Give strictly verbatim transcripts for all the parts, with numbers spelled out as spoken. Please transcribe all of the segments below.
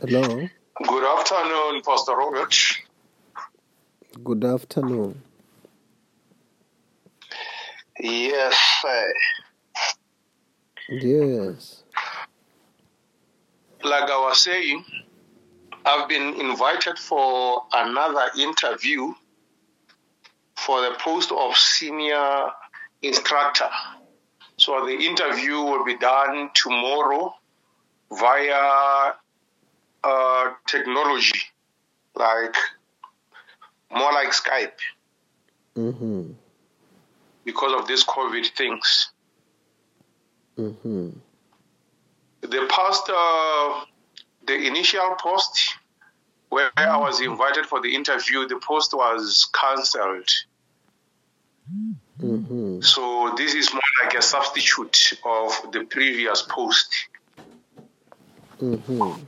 Hello. Good afternoon, Pastor Robert. Good afternoon. Yes, sir. Yes. Like I was saying, I've been invited for another interview for the post of senior instructor. So the interview will be done tomorrow via uh, technology, like more like Skype, mm-hmm. because of this COVID things. Mm-hmm. The past, uh, the initial post where I was invited for the interview, the post was cancelled. Mm-hmm. So this is more like a substitute of the previous post. Mm-hmm.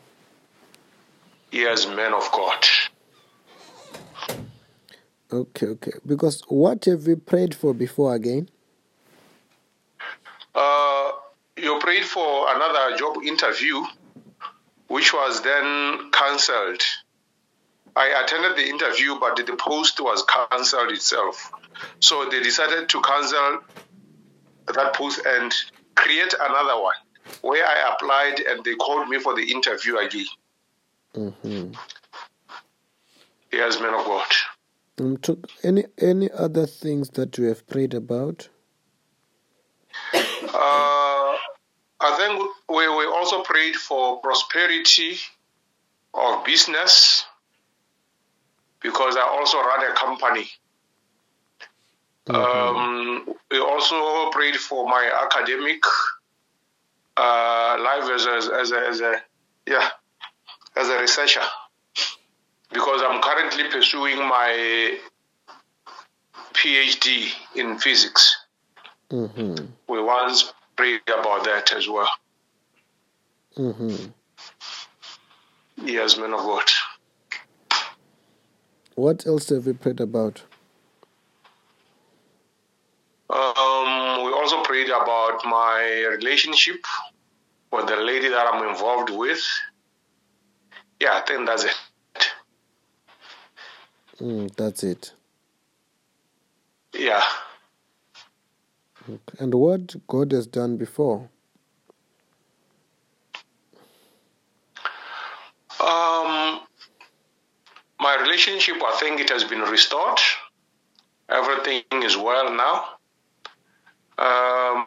Yes, man of God. Okay, okay. Because what have we prayed for before again? Uh, you prayed for another job interview, which was then cancelled. I attended the interview, but the post was cancelled itself. So they decided to cancel that post and create another one, where I applied and they called me for the interview again. Mm-hmm. Yes, man of God. Um, to any any other things that you have prayed about? Uh, I think we, we also prayed for prosperity of business, because I also run a company. Mm-hmm. um, we also prayed for my academic uh, life as a, as, a, as a yeah as a researcher, because I'm currently pursuing my PhD in physics. Mm-hmm. We once prayed about that as well. Mm-hmm. Yes, man of God. What else have we prayed about? Um, we also prayed about my relationship with the lady that I'm involved with. Yeah, I think that's it. Mm, that's it. Yeah. And what God has done before? Um, my relationship, I think it has been restored. Everything is well now. Um,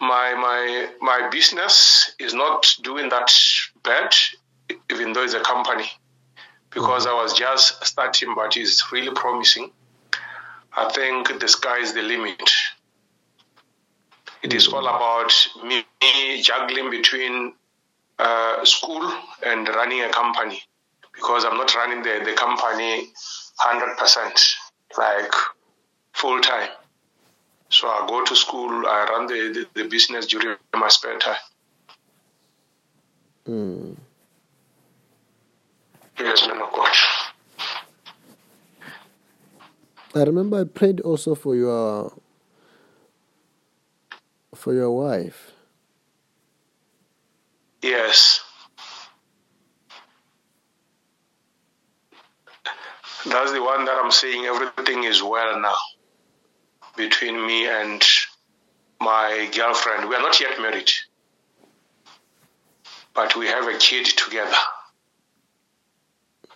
my my my business is not doing that bad, even though it's a company, because I was just starting, but it's really promising. I think the sky is the limit. It is all about me juggling between uh, school and running a company, because I'm not running the, the company one hundred percent, like full time. So I go to school, I run the, the, the business during my spare time. Mm. Yes, man of God. I remember I prayed also for your for your wife. Yes. That's the one that I'm saying everything is well now between me and my girlfriend. We are not yet married, but we have a kid together.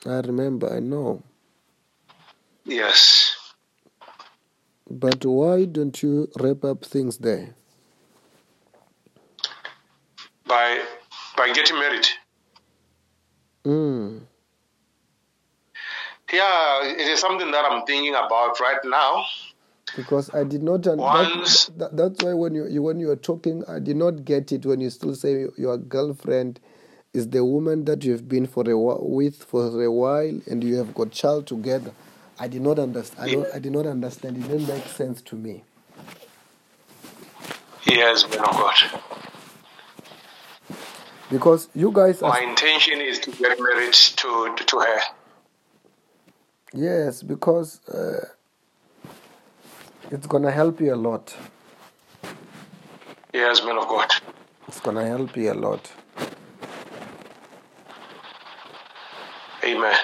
I remember, I know. Yes. But why don't you wrap up things there? By by getting married. Mm. Yeah, it is something that I'm thinking about right now. Because I did not. Once, that, that, that's why when you, you when you were talking, I did not get it when you still say your girlfriend is the woman that you have been for a with for a while, and you have got child together. I did not understand. I, don't, I did not understand. It didn't make sense to me. Yes, man of God. Because you guys are... My intention is to get married to to her. Yes, because uh, it's gonna help you a lot. Yes, man of God. It's gonna help you a lot. Amen.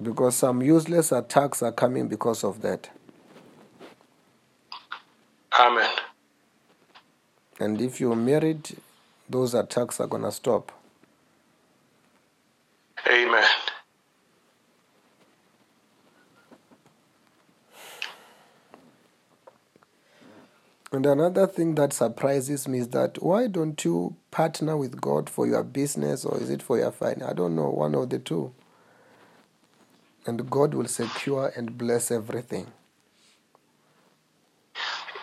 Because some useless attacks are coming because of that. Amen. And if you're married, those attacks are going to stop. Amen. And another thing that surprises me is that why don't you partner with God for your business, or is it for your finance? I don't know, one of the two. And God will secure and bless everything.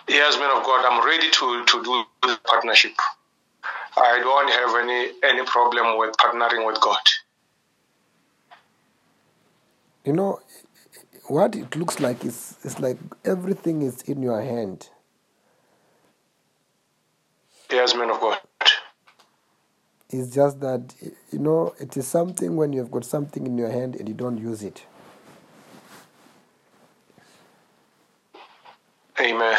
Yes, man of God, I'm ready to, to do the partnership. I don't have any, any problem with partnering with God. You know, what it looks like is it's like everything is in your hand. Yes, man of God. It's just that, you know, it is something when you've got something in your hand and you don't use it. Amen.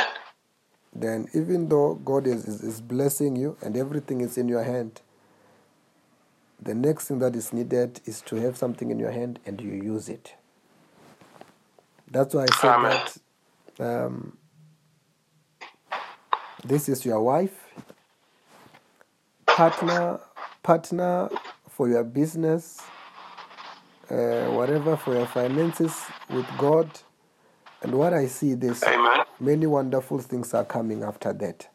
Then even though God is, is, is blessing you and everything is in your hand, the next thing that is needed is to have something in your hand and you use it. That's why I said Amen. that um, this is your wife. Partner, partner for your business, uh, whatever, for your finances with God. And what I see this, Amen. Many wonderful things are coming after that.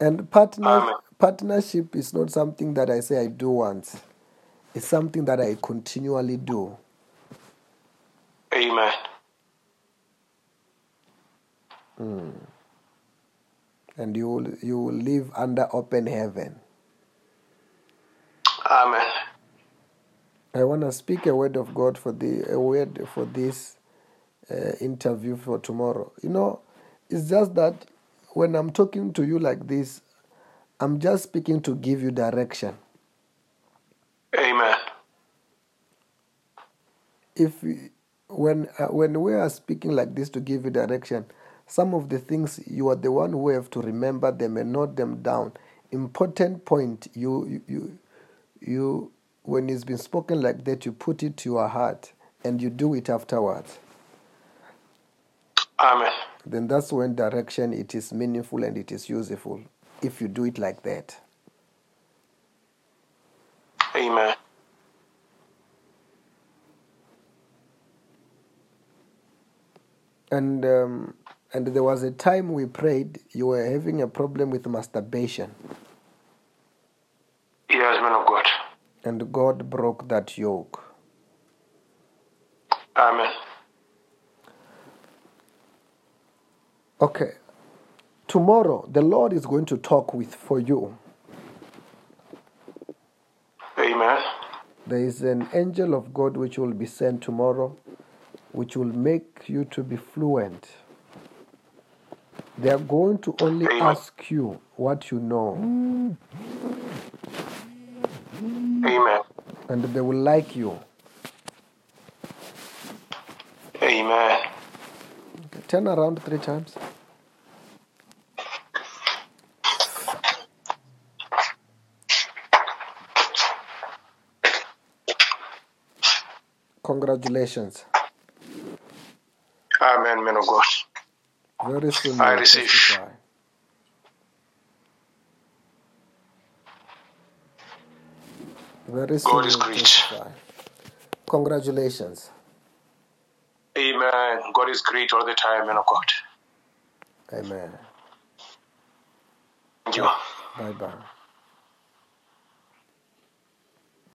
And partner, partnership is not something that I say I do once. It's something that I continually do. Amen. Mm. And you will, you will live under open heaven. Amen. I want to speak a word of God for the a word for this uh, interview for tomorrow. You know, it's just that when I'm talking to you like this, I'm just speaking to give you direction. Amen. If we, when uh, when we are speaking like this to give you direction, some of the things you are the one who have to remember them and note them down. Important point, you, you you you when it's been spoken like that, you put it to your heart and you do it afterwards. Amen. Then that's when direction, it is meaningful and it is useful if you do it like that. Amen. And um And there was a time we prayed, you were having a problem with masturbation. Yes, man of God. And God broke that yoke. Amen. Okay. Tomorrow, the Lord is going to talk with for you. Amen. There is an angel of God which will be sent tomorrow, which will make you to be fluent. They are going to only ask you what you know. Amen. And they will like you. Amen. Okay, turn around three times. Congratulations. Amen, men of God. Very soon I receive. Testify. Very soon God is great. Testify. Congratulations. Amen. God is great all the time, man of God. Amen. Thank you. Bye bye.